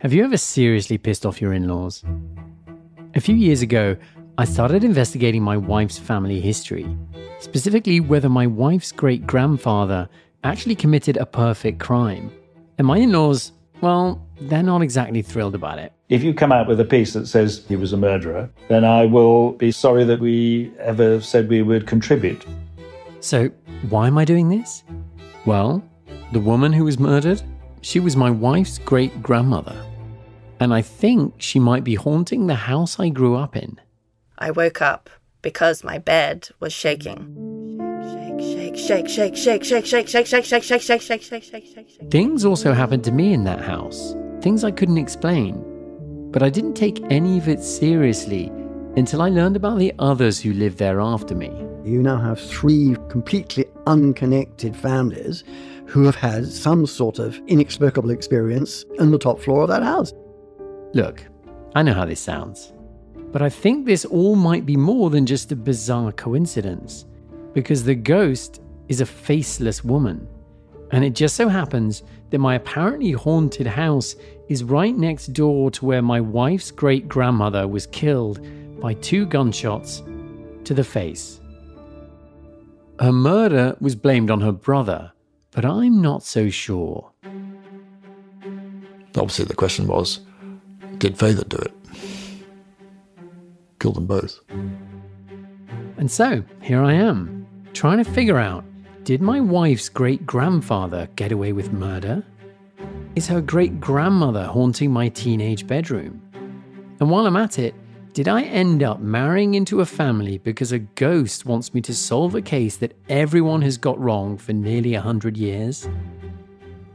Have you ever seriously pissed off your in-laws? A few years ago, I started investigating my wife's family history, specifically whether my wife's great-grandfather actually committed a perfect crime. And my in-laws, well, they're not exactly thrilled about it. If you come out with a piece that says he was a murderer, then I will be sorry that we ever said we would contribute. So why am I doing this? Well, the woman who was murdered, she was my wife's great-grandmother. And I think she might be haunting the house I grew up in. I woke up because my bed was shaking. Shake, shake, shake, shake, shake, shake, shake, shake, shake, shake, shake, shake, shake, shake, shake, shake. Things also happened to me in that house, things I couldn't explain. But I didn't take any of it seriously until I learned about the others who lived there after me. You now have three completely unconnected families who have had some sort of inexplicable experience on the top floor of that house. Look, I know how this sounds. But I think this all might be more than just a bizarre coincidence, because the ghost is a faceless woman. And it just so happens that my apparently haunted house is right next door to where my wife's great-grandmother was killed by 2 gunshots to the face. Her murder was blamed on her brother, but I'm not so sure. Obviously, the question was, did Father do it? Kill them both. And so, here I am, trying to figure out, did my wife's great-grandfather get away with murder? Is her great-grandmother haunting my teenage bedroom? And while I'm at it, did I end up marrying into a family because a ghost wants me to solve a case that everyone has got wrong for nearly 100 years?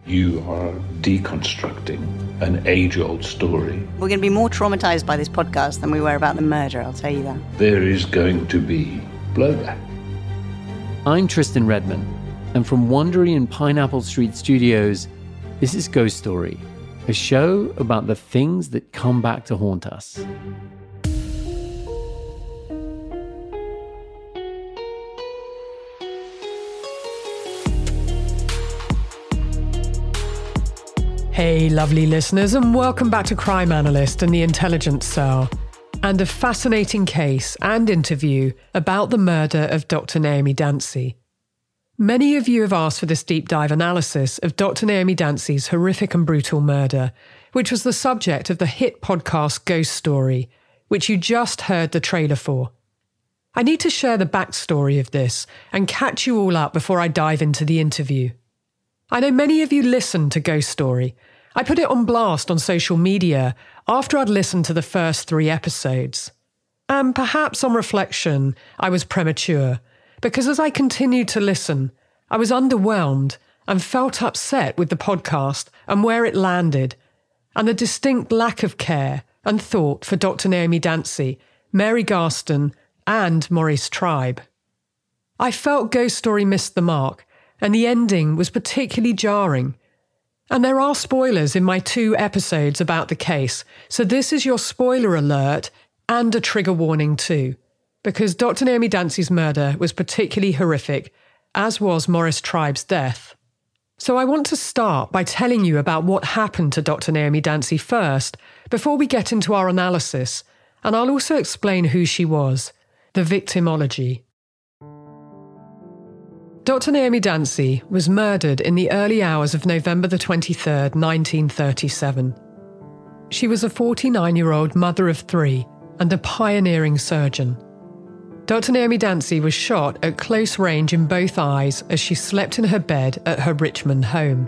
You are deconstructing an age-old story. We're going to be more traumatised by this podcast than we were about the murder, I'll tell you that. There is going to be blowback. I'm Tristan Redman, and from Wondery and Pineapple Street Studios, this is Ghost Story, a show about the things that come back to haunt us. Hey, lovely listeners, and welcome back to Crime Analyst and the Intelligence Cell, and a fascinating case and interview about the murder of Dr. Naomi Dancy. Many of you have asked for this deep dive analysis of Dr. Naomi Dancy's horrific and brutal murder, which was the subject of the hit podcast Ghost Story, which you just heard the trailer for. I need to share the backstory of this and catch you all up before I dive into the interview. I know many of you listened to Ghost Story. I put it on blast on social media after I'd listened to the first 3 episodes. And perhaps on reflection, I was premature, because as I continued to listen, I was underwhelmed and felt upset with the podcast and where it landed, and the distinct lack of care and thought for Dr. Naomi Dancy, Mary Garston, and Maurice Tribe. I felt Ghost Story missed the mark, and the ending was particularly jarring. And there are spoilers in my 2 episodes about the case, so this is your spoiler alert and a trigger warning too, because Dr. Naomi Dancy's murder was particularly horrific, as was Maurice Tribe's death. So I want to start by telling you about what happened to Dr. Naomi Dancy first, before we get into our analysis, and I'll also explain who she was, the victimology. Dr. Naomi Dancy was murdered in the early hours of November the 23rd, 1937. She was a 49-year-old mother of 3 and a pioneering surgeon. Dr. Naomi Dancy was shot at close range in both eyes as she slept in her bed at her Richmond home.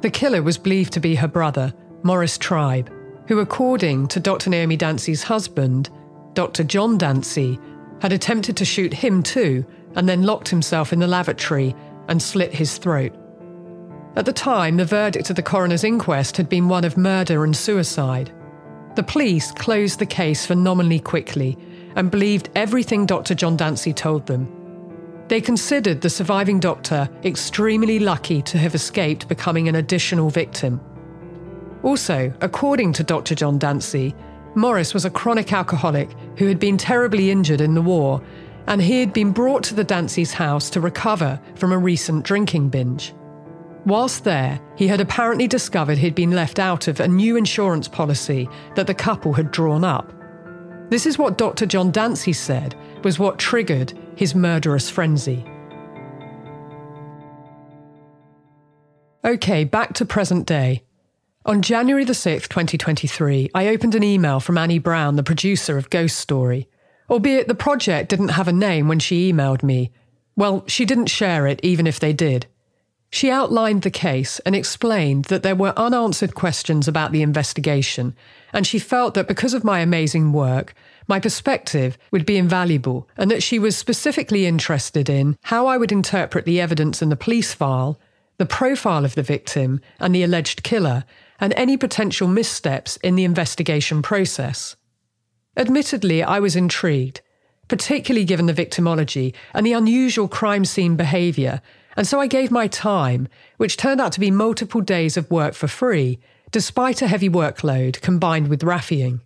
The killer was believed to be her brother, Maurice Tribe, who, according to Dr. Naomi Dancy's husband, Dr. John Dancy, had attempted to shoot him too, and then locked himself in the lavatory and slit his throat. At the time, the verdict of the coroner's inquest had been one of murder and suicide. The police closed the case phenomenally quickly and believed everything Dr. John Dancy told them. They considered the surviving doctor extremely lucky to have escaped becoming an additional victim. Also, according to Dr. John Dancy, Maurice was a chronic alcoholic who had been terribly injured in the war, and he had been brought to the Dancy's house to recover from a recent drinking binge. Whilst there, he had apparently discovered he'd been left out of a new insurance policy that the couple had drawn up. This is what Dr. John Dancy said was what triggered his murderous frenzy. OK, back to present day. On January the 6th, 2023, I opened an email from Annie Brown, the producer of Ghost Story. Albeit the project didn't have a name when she emailed me. Well, she didn't share it, even if they did. She outlined the case and explained that there were unanswered questions about the investigation, and she felt that because of my amazing work, my perspective would be invaluable, and that she was specifically interested in how I would interpret the evidence in the police file, the profile of the victim and the alleged killer, and any potential missteps in the investigation process. Admittedly, I was intrigued, particularly given the victimology and the unusual crime scene behaviour, and so I gave my time, which turned out to be multiple days of work for free, despite a heavy workload combined with raffying.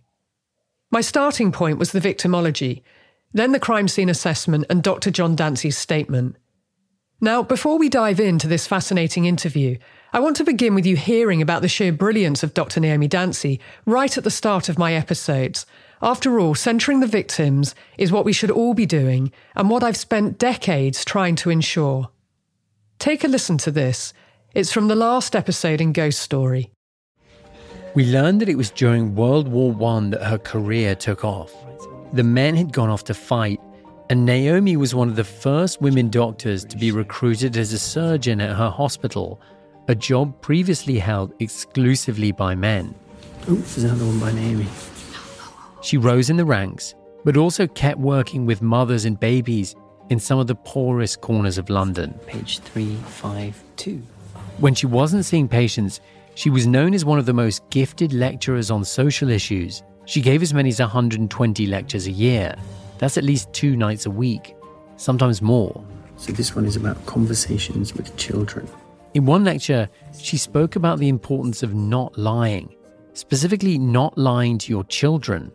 My starting point was the victimology, then the crime scene assessment and Dr. John Dancy's statement. Now, before we dive into this fascinating interview, I want to begin with you hearing about the sheer brilliance of Dr. Naomi Dancy right at the start of my episodes. After all, centering the victims is what we should all be doing and what I've spent decades trying to ensure. Take a listen to this. It's from the last episode in Ghost Story. We learned that it was during World War I that her career took off. The men had gone off to fight, and Naomi was one of the first women doctors to be recruited as a surgeon at her hospital, a job previously held exclusively by men. Oops, there's another one by Naomi. She rose in the ranks, but also kept working with mothers and babies in some of the poorest corners of London. Page 352. When she wasn't seeing patients, she was known as one of the most gifted lecturers on social issues. She gave as many as 120 lectures a year. That's at least 2 nights a week, sometimes more. So this one is about conversations with children. In one lecture, she spoke about the importance of not lying, specifically not lying to your children.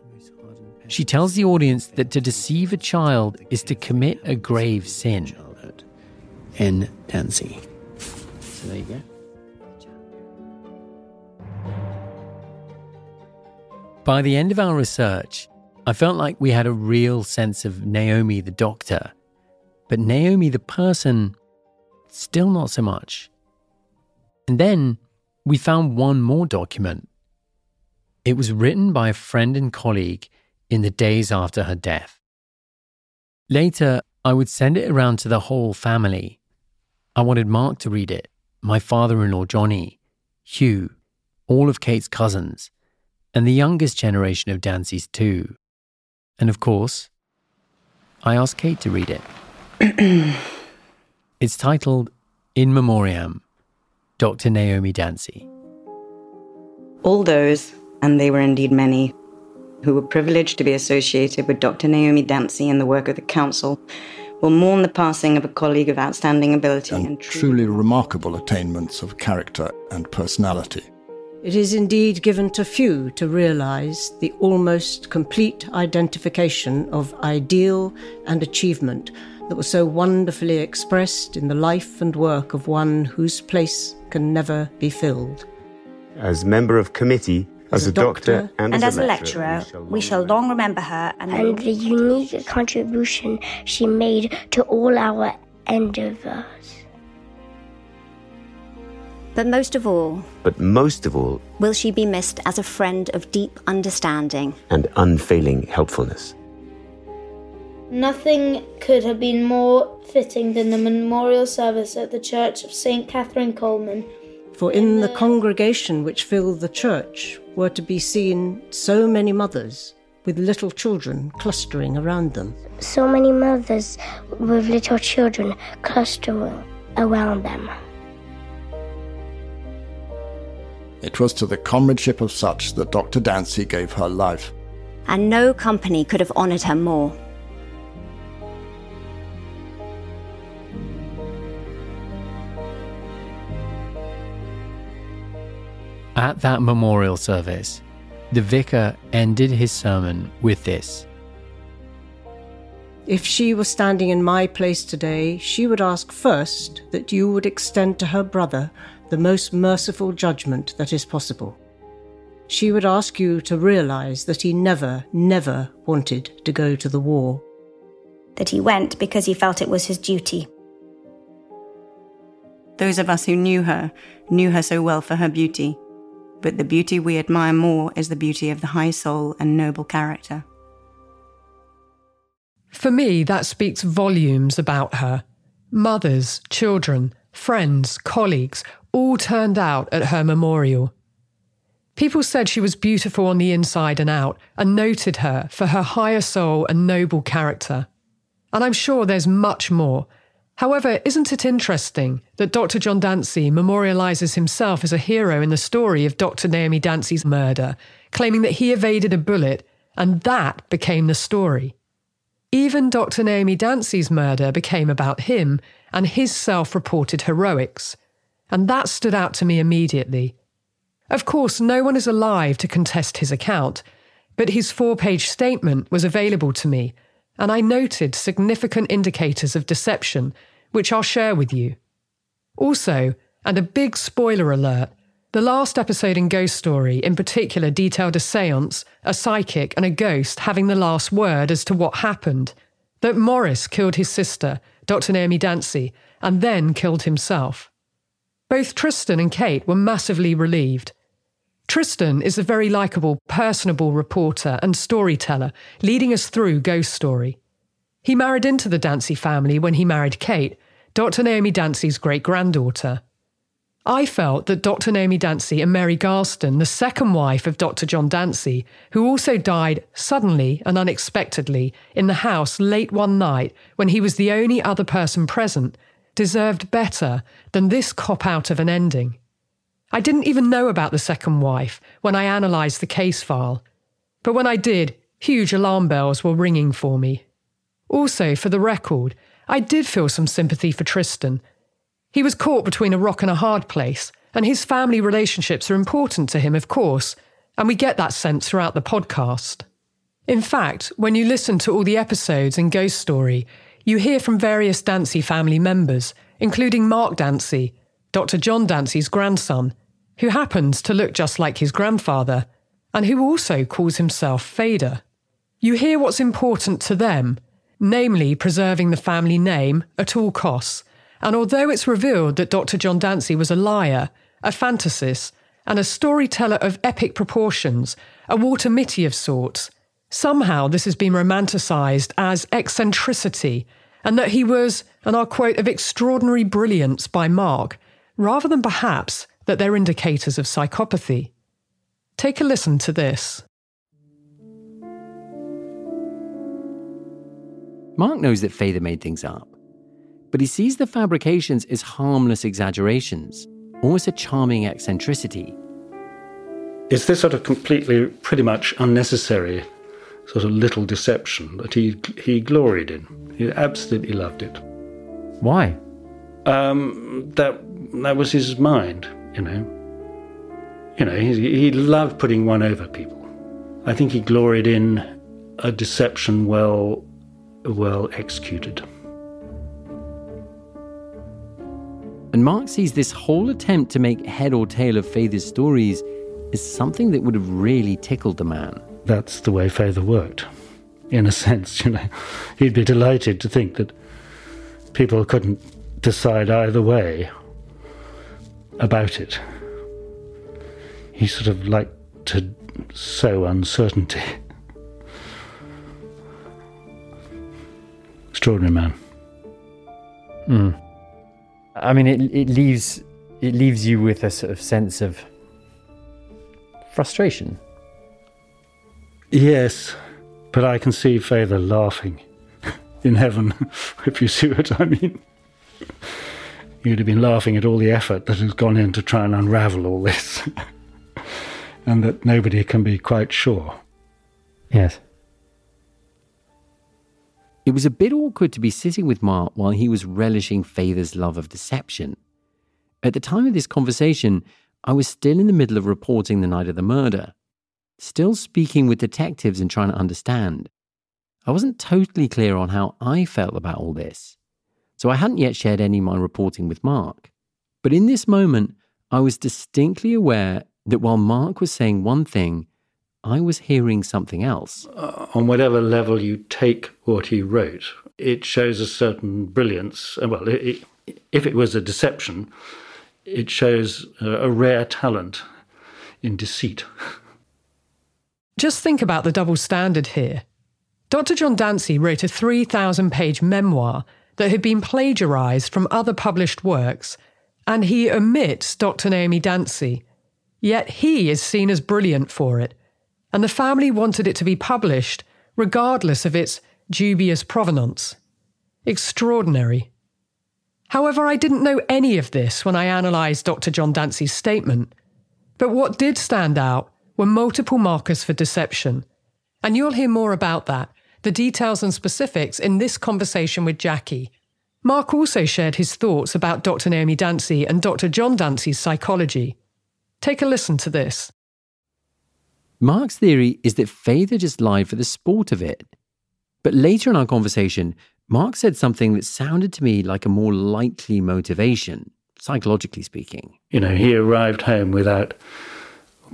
She tells the audience that to deceive a child is to commit a grave sin. N. Dancy. So there you go. By the end of our research, I felt like we had a real sense of Naomi the doctor, but Naomi the person, still not so much. And then we found one more document. It was written by a friend and colleague in the days after her death. Later, I would send it around to the whole family. I wanted Mark to read it, my father-in-law Johnny, Hugh, all of Kate's cousins, and the youngest generation of Dancy's too. And of course, I asked Kate to read it. It's titled, In Memoriam, Dr. Naomi Dancy. All those, and they were indeed many, who were privileged to be associated with Dr. Naomi Dancy and the work of the Council, will mourn the passing of a colleague of outstanding ability and truly remarkable attainments of character and personality. It is indeed given to few to realise the almost complete identification of ideal and achievement that was so wonderfully expressed in the life and work of one whose place can never be filled. As member of committee, As a doctor and as a lecturer, we shall long remember her and the unique contribution she made to all our endeavours. But most of all, will she be missed as a friend of deep understanding and unfailing helpfulness. Nothing could have been more fitting than the memorial service at the Church of St. Catherine Coleman, for in the congregation which filled the church were to be seen so many mothers with little children clustering around them. So many mothers with little children clustering around them. It was to the comradeship of such that Dr. Dancy gave her life. And no company could have honoured her more. At that memorial service, the vicar ended his sermon with this. If she were standing in my place today, she would ask first that you would extend to her brother the most merciful judgment that is possible. She would ask you to realise that he never, never wanted to go to the war. That he went because he felt it was his duty. Those of us who knew her so well for her beauty. But the beauty we admire more is the beauty of the high soul and noble character. For me, that speaks volumes about her. Mothers, children, friends, colleagues, all turned out at her memorial. People said she was beautiful on the inside and out, and noted her for her higher soul and noble character. And I'm sure there's much more. However, isn't it interesting that Dr. John Dancy memorialises himself as a hero in the story of Dr. Naomi Dancy's murder, claiming that he evaded a bullet, and that became the story. Even Dr. Naomi Dancy's murder became about him and his self-reported heroics, and that stood out to me immediately. Of course, no one is alive to contest his account, but his 4-page statement was available to me, and I noted significant indicators of deception, which I'll share with you. Also, and a big spoiler alert, the last episode in Ghost Story in particular detailed a seance, a psychic and a ghost having the last word as to what happened, that Maurice killed his sister, Dr. Naomi Dancy, and then killed himself. Both Tristan and Kate were massively relieved. Tristan is a very likeable, personable reporter and storyteller, leading us through Ghost Story. He married into the Dancy family when he married Kate, Dr. Naomi Dancy's great-granddaughter. I felt that Dr. Naomi Dancy and Mary Garston, the second wife of Dr. John Dancy, who also died suddenly and unexpectedly in the house late one night when he was the only other person present, deserved better than this cop-out of an ending. I didn't even know about the second wife when I analysed the case file, but when I did, huge alarm bells were ringing for me. Also, for the record, I did feel some sympathy for Tristan. He was caught between a rock and a hard place, and his family relationships are important to him, of course, and we get that sense throughout the podcast. In fact, when you listen to all the episodes in Ghost Story, you hear from various Dancy family members, including Mark Dancy, Dr. John Dancy's grandson, who happens to look just like his grandfather, and who also calls himself Fader. You hear what's important to them, namely preserving the family name at all costs, and although it's revealed that Dr. John Dancy was a liar, a fantasist, and a storyteller of epic proportions, a Walter Mitty of sorts, somehow this has been romanticised as eccentricity, and that he was, and I'll quote, of extraordinary brilliance by Mark, rather than perhaps that they're indicators of psychopathy. Take a listen to this. Mark knows that Fader made things up, but he sees the fabrications as harmless exaggerations, almost a charming eccentricity. It's this sort of completely, pretty much unnecessary sort of little deception that he gloried in. He absolutely loved it. Why? That was his mind, you know. You know, he loved putting one over people. I think he gloried in a deception well executed. And Mark sees this whole attempt to make head or tail of Fader's stories as something that would have really tickled the man. That's the way Fader worked, in a sense, you know. He'd be delighted to think that people couldn't decide either way about it. He sort of liked to sow uncertainty. Extraordinary man. Mm. I mean, it leaves you with a sort of sense of frustration. Yes, but I can see Fader laughing in heaven, if you see what I mean. you'd have been laughing at all the effort that has gone in to try and unravel all this. And that nobody can be quite sure. Yes. It was a bit awkward to be sitting with Mark while he was relishing Faither's love of deception. At the time of this conversation, I was still in the middle of reporting the night of the murder, still speaking with detectives and trying to understand. I wasn't totally clear on how I felt about all this, so I hadn't yet shared any of my reporting with Mark. But in this moment, I was distinctly aware that while Mark was saying one thing, I was hearing something else. On whatever level you take what he wrote, it shows a certain brilliance. Well, if it was a deception, it shows a rare talent in deceit. Just think about the double standard here. Dr. John Dancy wrote a 3,000-page memoir that had been plagiarised from other published works, and he omits Dr. Naomi Dancy. Yet he is seen as brilliant for it, and the family wanted it to be published regardless of its dubious provenance. Extraordinary. However, I didn't know any of this when I analysed Dr. John Dancy's statement. But what did stand out were multiple markers for deception. And you'll hear more about that, the details and specifics, in this conversation with Jackie. Mark also shared his thoughts about Dr. Naomi Dancy and Dr. John Dancy's psychology. Take a listen to this. Mark's theory is that Faither just lied for the sport of it. But later in our conversation, Mark said something that sounded to me like a more likely motivation, psychologically speaking. You know, he arrived home without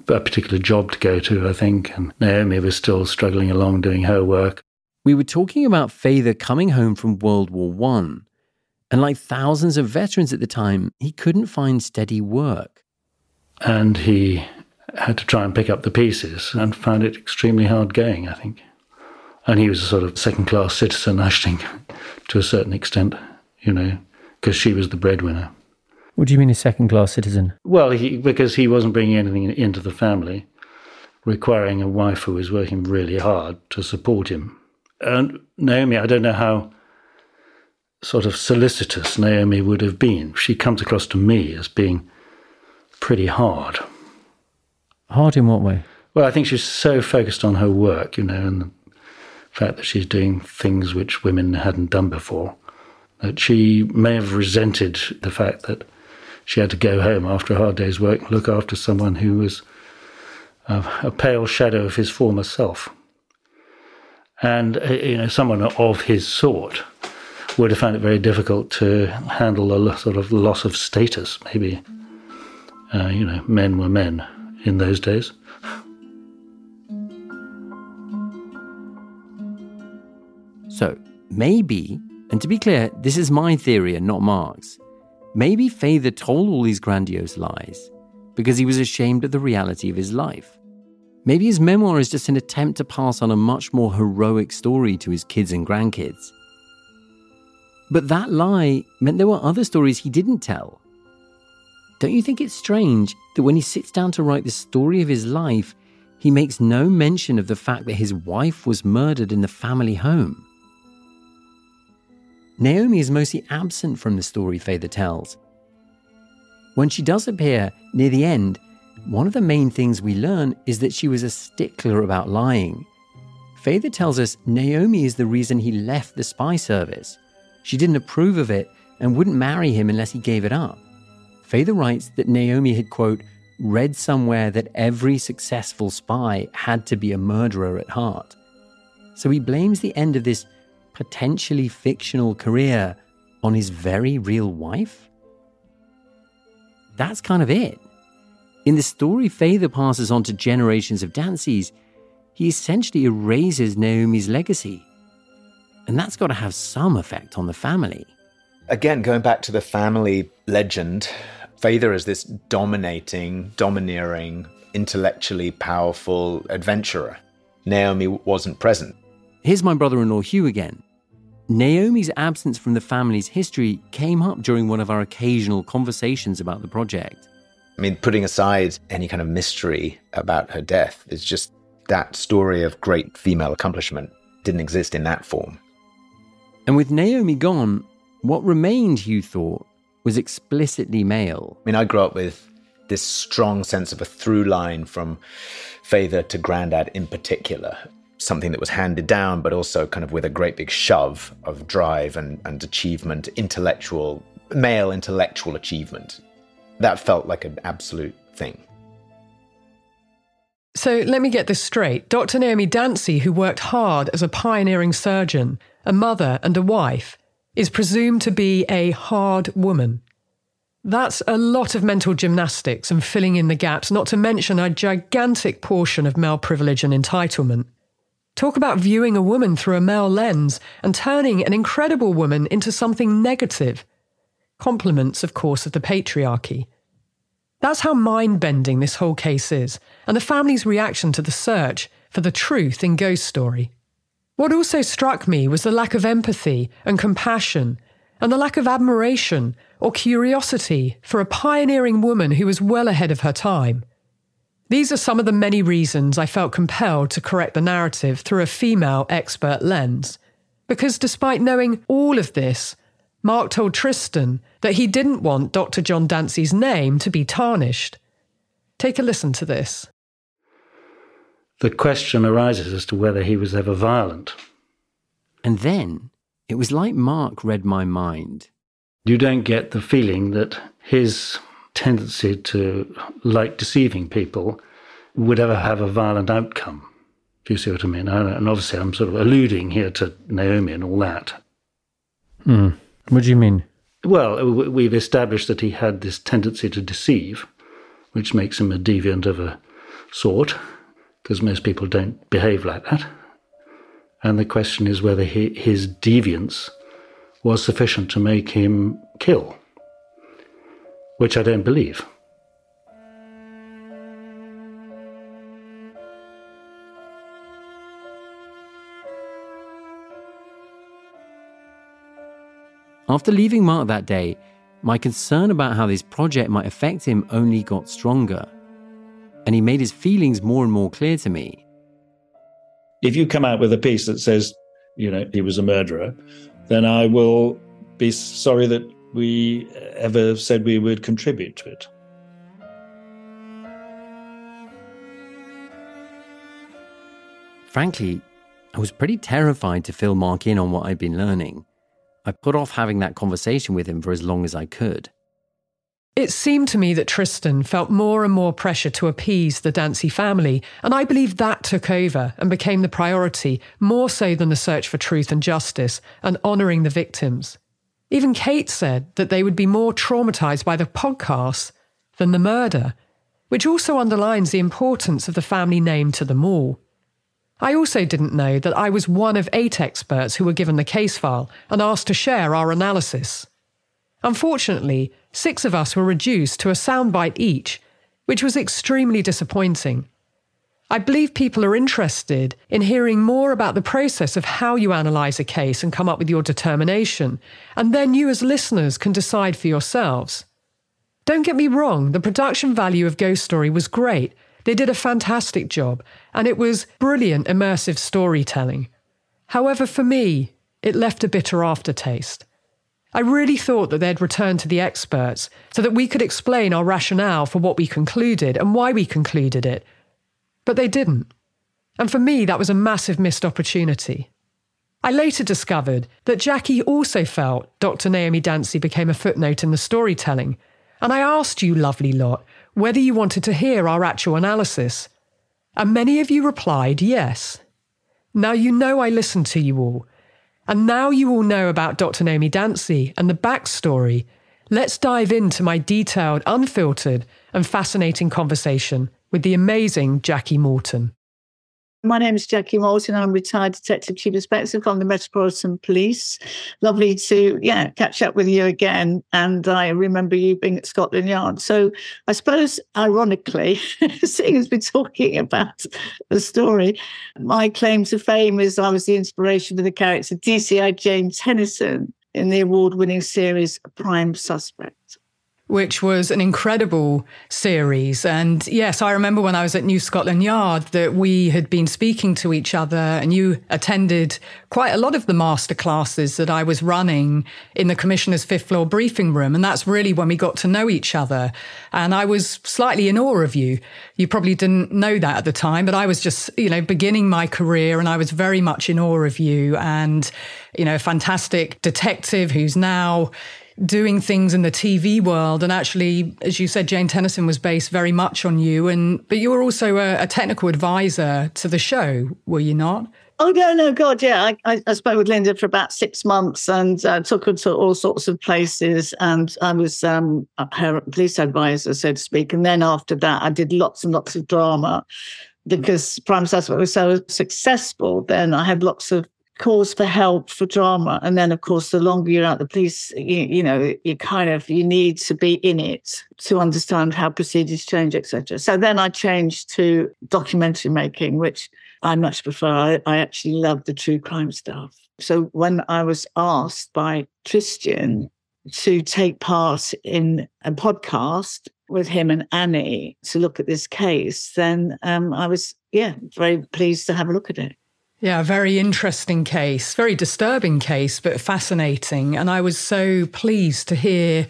a particular job to go to, I think, and Naomi was still struggling along doing her work. We were talking about Faither coming home from World War I, and like thousands of veterans at the time, he couldn't find steady work. And he had to try and pick up the pieces and found it extremely hard going, I think. And he was a sort of second-class citizen, I think, to a certain extent, you know, because she was the breadwinner. What do you mean a second-class citizen? Well, because he wasn't bringing anything into the family, requiring a wife who was working really hard to support him. And Naomi, I don't know how sort of solicitous Naomi would have been. She comes across to me as being pretty hard. Hard in what way? Well, I think she's so focused on her work, you know, and the fact that she's doing things which women hadn't done before, that she may have resented the fact that she had to go home after a hard day's work and look after someone who was a pale shadow of his former self. And, you know, someone of his sort would have found it very difficult to handle a sort of loss of status, maybe. You know, men were men in those days. So, maybe, and to be clear, this is my theory and not Mark's, maybe Faither told all these grandiose lies because he was ashamed of the reality of his life. Maybe his memoir is just an attempt to pass on a much more heroic story to his kids and grandkids. But that lie meant there were other stories he didn't tell. Don't you think it's strange that when he sits down to write the story of his life, he makes no mention of the fact that his wife was murdered in the family home? Naomi is mostly absent from the story Faither tells. When she does appear near the end, one of the main things we learn is that she was a stickler about lying. Faither tells us Naomi is the reason he left the spy service. She didn't approve of it and wouldn't marry him unless he gave it up. Faither writes that Naomi had, quote, read somewhere that every successful spy had to be a murderer at heart. So he blames the end of this potentially fictional career on his very real wife? That's kind of it. In the story Faither passes on to generations of Dancys, he essentially erases Naomi's legacy. And that's got to have some effect on the family. Again, going back to the family legend, Faither is this dominating, domineering, intellectually powerful adventurer. Naomi wasn't present. Here's my brother-in-law Hugh again. Naomi's absence from the family's history came up during one of our occasional conversations about the project. I mean, putting aside any kind of mystery about her death, it's just that story of great female accomplishment didn't exist in that form. And with Naomi gone, what remained, Hugh thought, was explicitly male. I mean, I grew up with this strong sense of a through line from father to granddad in particular, something that was handed down, but also kind of with a great big shove of drive and achievement, intellectual, male intellectual achievement. That felt like an absolute thing. So let me get this straight. Dr. Naomi Dancy, who worked hard as a pioneering surgeon, a mother and a wife, is presumed to be a hard woman. That's a lot of mental gymnastics and filling in the gaps, not to mention a gigantic portion of male privilege and entitlement. Talk about viewing a woman through a male lens and turning an incredible woman into something negative. Compliments, of course, of the patriarchy. That's how mind-bending this whole case is, and the family's reaction to the search for the truth in Ghost Story. What also struck me was the lack of empathy and compassion, and the lack of admiration or curiosity for a pioneering woman who was well ahead of her time. These are some of the many reasons I felt compelled to correct the narrative through a female expert lens, because despite knowing all of this, Mark told Tristan that he didn't want Dr. John Dancy's name to be tarnished. Take a listen to this. The question arises as to whether he was ever violent. And then it was like Mark read my mind. You don't get the feeling that his tendency to like deceiving people would ever have a violent outcome, if you see what I mean. And obviously I'm sort of alluding here to Naomi and all that. Hmm. What do you mean? Well, we've established that he had this tendency to deceive, which makes him a deviant of a sort, because most people don't behave like that. And the question is whether his deviance was sufficient to make him kill, which I don't believe. After leaving Mark that day, my concern about how this project might affect him only got stronger, and he made his feelings more and more clear to me. If you come out with a piece that says, you know, he was a murderer, then I will be sorry that we ever said we would contribute to it. Frankly, I was pretty terrified to fill Mark in on what I'd been learning. I put off having that conversation with him for as long as I could. It seemed to me that Tristan felt more and more pressure to appease the Dancy family, and I believe that took over and became the priority, more so than the search for truth and justice and honouring the victims. Even Kate said that they would be more traumatised by the podcast than the murder, which also underlines the importance of the family name to them all. I also didn't know that I was one of 8 experts who were given the case file and asked to share our analysis. Unfortunately, 6 of us were reduced to a soundbite each, which was extremely disappointing. I believe people are interested in hearing more about the process of how you analyse a case and come up with your determination, and then you as listeners can decide for yourselves. Don't get me wrong, the production value of Ghost Story was great. They did a fantastic job, and it was brilliant immersive storytelling. However, for me, it left a bitter aftertaste. I really thought that they'd return to the experts so that we could explain our rationale for what we concluded and why we concluded it. But they didn't. And for me, that was a massive missed opportunity. I later discovered that Jackie also felt Dr. Naomi Dancy became a footnote in the storytelling, and I asked you, lovely lot, whether you wanted to hear our actual analysis. And many of you replied yes. Now you know I listened to you all. And now you all know about Dr. Naomi Dancy and the backstory. Let's dive into my detailed, unfiltered and fascinating conversation with the amazing Jackie Malton. My name is Jackie Malton. I'm retired Detective Chief Inspector from the Metropolitan Police. Lovely to catch up with you again. And I remember you being at Scotland Yard. So I suppose, ironically, seeing as we're talking about the story, my claim to fame is I was the inspiration for the character DCI Jane Tennison in the award-winning series Prime Suspect. which was an incredible series. And yes, I remember when I was at New Scotland Yard that we had been speaking to each other, and you attended quite a lot of the masterclasses that I was running in the Commissioner's fifth floor briefing room. And that's really when we got to know each other. And I was slightly in awe of you. You probably didn't know that at the time, but I was just, you know, beginning my career, and I was very much in awe of you. And, you know, a fantastic detective who's now doing things in the TV world. And actually, as you said, Jane Tennison was based very much on you. But you were also a technical advisor to the show, were you not? Oh, no, God, yeah. I spoke with Linda for about 6 months and took her to all sorts of places. And I was her police advisor, so to speak. And then after that, I did lots and lots of drama because Prime Suspect was so successful. Then I had lots of calls for help for drama. And then, of course, the longer you're at the police, you need to be in it to understand how procedures change, etc. So then I changed to documentary making, which I much prefer. I actually love the true crime stuff. So when I was asked by Tristan to take part in a podcast with him and Annie to look at this case, then I was, very pleased to have a look at it. Yeah, very interesting case, very disturbing case, but fascinating. And I was so pleased to hear,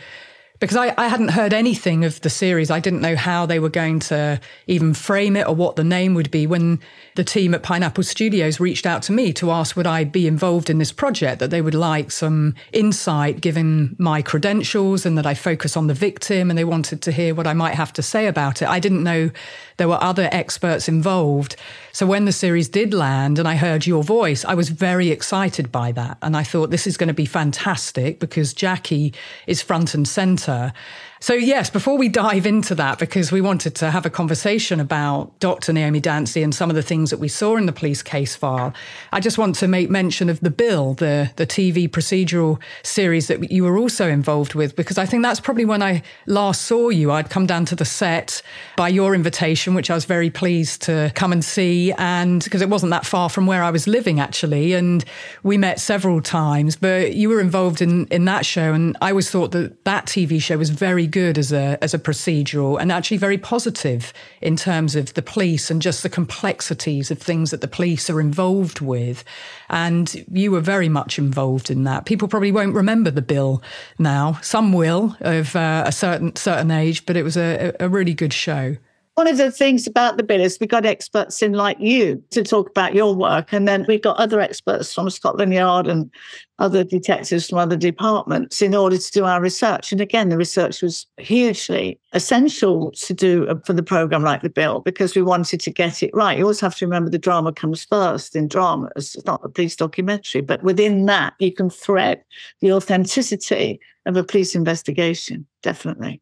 because I hadn't heard anything of the series. I didn't know how they were going to even frame it or what the name would be when the team at Pineapple Studios reached out to me to ask would I be involved in this project, that they would like some insight given my credentials and that I focus on the victim, and they wanted to hear what I might have to say about it. I didn't know there were other experts involved. So when the series did land and I heard your voice, I was very excited by that. And I thought this is going to be fantastic because Jackie is front and centre. So yes, before we dive into that, because we wanted to have a conversation about Dr. Naomi Dancy and some of the things that we saw in the police case file, I just want to make mention of The Bill, the TV procedural series that you were also involved with, because I think that's probably when I last saw you. I'd come down to the set by your invitation, which I was very pleased to come and see, and because it wasn't that far from where I was living, actually, and we met several times. But you were involved in that show, and I always thought that TV show was very good as a procedural, and actually very positive in terms of the police and just the complexities of things that the police are involved with. And you were very much involved in that. People probably won't remember The Bill now. Some will, of a certain age, but it was a really good show. One of the things about The Bill is we got experts in like you to talk about your work. And then we got other experts from Scotland Yard and other detectives from other departments in order to do our research. And again, the research was hugely essential to do for the programme like The Bill, because we wanted to get it right. You always have to remember the drama comes first in dramas. It's not a police documentary, but within that, you can thread the authenticity of a police investigation, definitely.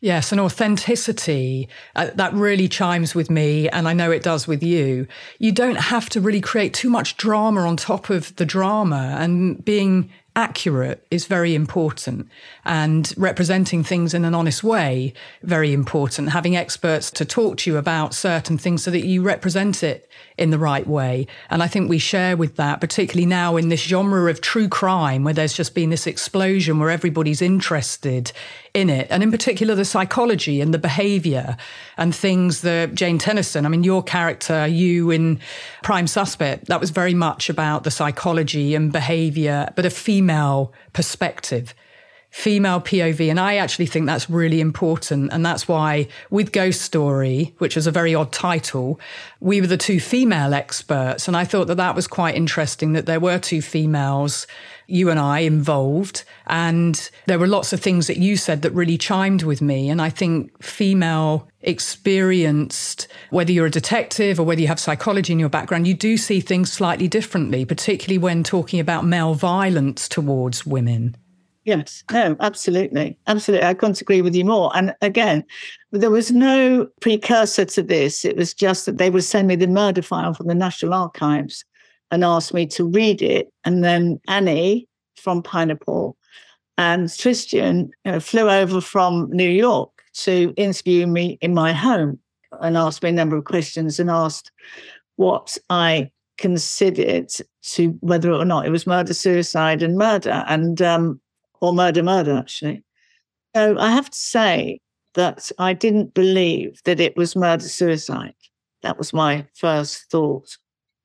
Yes, and authenticity, that really chimes with me, and I know it does with you. You don't have to really create too much drama on top of the drama, and being accurate is very important, and representing things in an honest way, very important. Having experts to talk to you about certain things so that you represent it in the right way. And I think we share with that, particularly now in this genre of true crime, where there's just been this explosion where everybody's interested in it. And in particular, the psychology and the behaviour and things that Jane Tennison, I mean, your character, you in Prime Suspect, that was very much about the psychology and behaviour, but a female perspective. female POV. And I actually think that's really important. And that's why with Ghost Story, which is a very odd title, we were the two female experts. And I thought that that was quite interesting, that there were two females, you and I, involved. And there were lots of things that you said that really chimed with me. And I think female experienced, whether you're a detective or whether you have psychology in your background, you do see things slightly differently, particularly when talking about male violence towards women. Yes, no, absolutely. Absolutely. I couldn't agree with you more. And again, there was no precursor to this. It was just that they would send me the murder file from the National Archives and ask me to read it. And then Annie from Pineapple and Tristan flew over from New York to interview me in my home and asked me a number of questions and asked what I considered to whether or not it was murder, suicide and murder. And, or murder, actually. So I have to say that I didn't believe that it was murder-suicide. That was my first thought.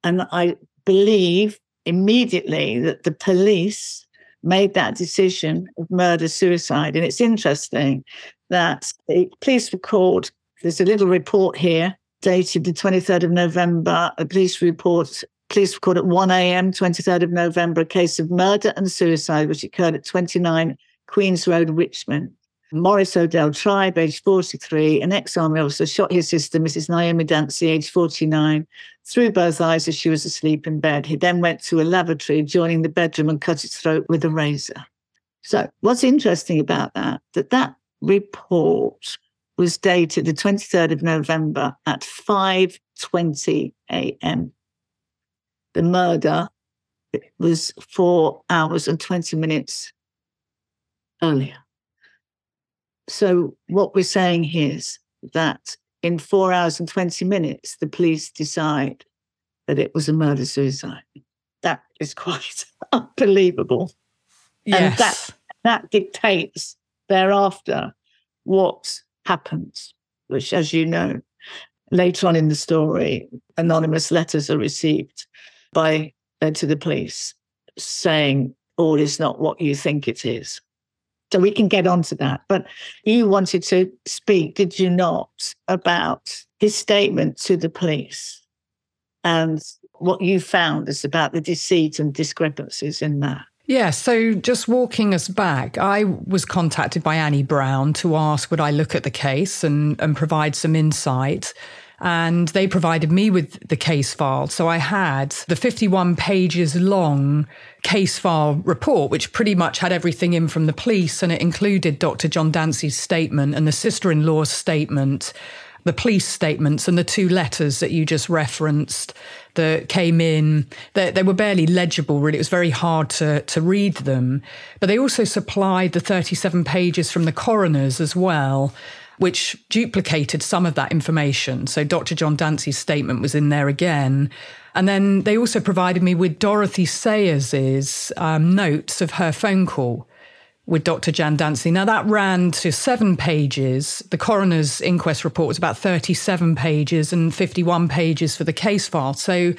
And I believe immediately that the police made that decision of murder-suicide. And it's interesting that the police were called, there's a little report here, dated the 23rd of November, a police report. Police were called at 1 a.m., 23rd of November, a case of murder and suicide, which occurred at 29 Queen's Road, Richmond. Maurice Tribe, age 43, an ex-army officer, shot his sister, Mrs. Naomi Dancy, age 49, through both eyes as she was asleep in bed. He then went to a lavatory adjoining the bedroom and cut his throat with a razor. So what's interesting about that report was dated the 23rd of November at 5:20 a.m. The murder was 4 hours and 20 minutes earlier. So what we're saying here is that in 4 hours and 20 minutes, the police decide that it was a murder-suicide. That is quite unbelievable. Yes. And that dictates thereafter what happens, which, as you know, later on in the story, anonymous letters are received to the police saying all is not what you think it is. So we can get on to that. But you wanted to speak, did you not, about his statement to the police and what you found is about the deceit and discrepancies in that. Yeah, so just walking us back, I was contacted by Annie Brown to ask would I look at the case and provide some insight. And they provided me with the case file. So I had the 51 pages long case file report, which pretty much had everything in from the police. And it included Dr. John Dancy's statement and the sister-in-law's statement, the police statements and the two letters that you just referenced that came in. They were barely legible, really. It was very hard to read them. But they also supplied the 37 pages from the coroners as well, which duplicated some of that information. So Dr. John Dancy's statement was in there again. And then they also provided me with Dorothy Sayers's notes of her phone call with Dr. Jan Dancy. Now, that ran to 7 pages. The coroner's inquest report was about 37 pages and 51 pages for the case file. So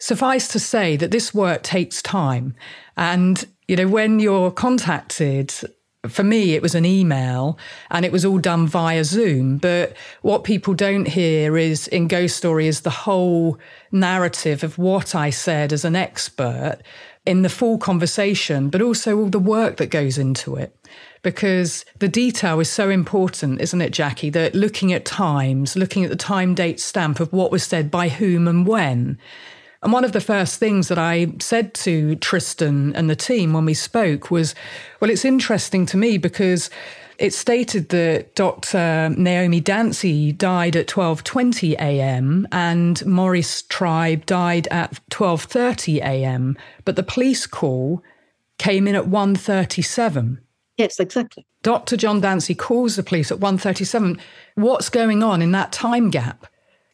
suffice to say that this work takes time. And, you know, when you're contacted, for me, it was an email and it was all done via Zoom. But what people don't hear is in Ghost Story is the whole narrative of what I said as an expert in the full conversation, but also all the work that goes into it. Because the detail is so important, isn't it, Jackie, that looking at times, looking at the time, date, stamp of what was said by whom and when. And one of the first things that I said to Tristan and the team when we spoke was, well, it's interesting to me because it stated that Dr. Naomi Dancy died at 12:20 a.m. and Maurice Tribe died at 12:30 a.m., but the police call came in at 1:37. Yes, exactly. Dr. John Dancy calls the police at 1:37. What's going on in that time gap?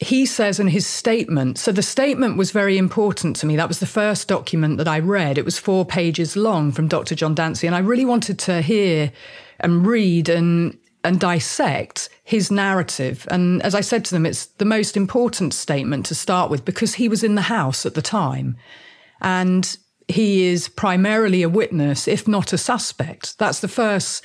He says in his statement, so the statement was very important to me. That was the first document that I read. It was 4 pages long from Dr. John Dancy. And I really wanted to hear and read and dissect his narrative. And as I said to them, it's the most important statement to start with because he was in the house at the time. And he is primarily a witness, if not a suspect. That's the first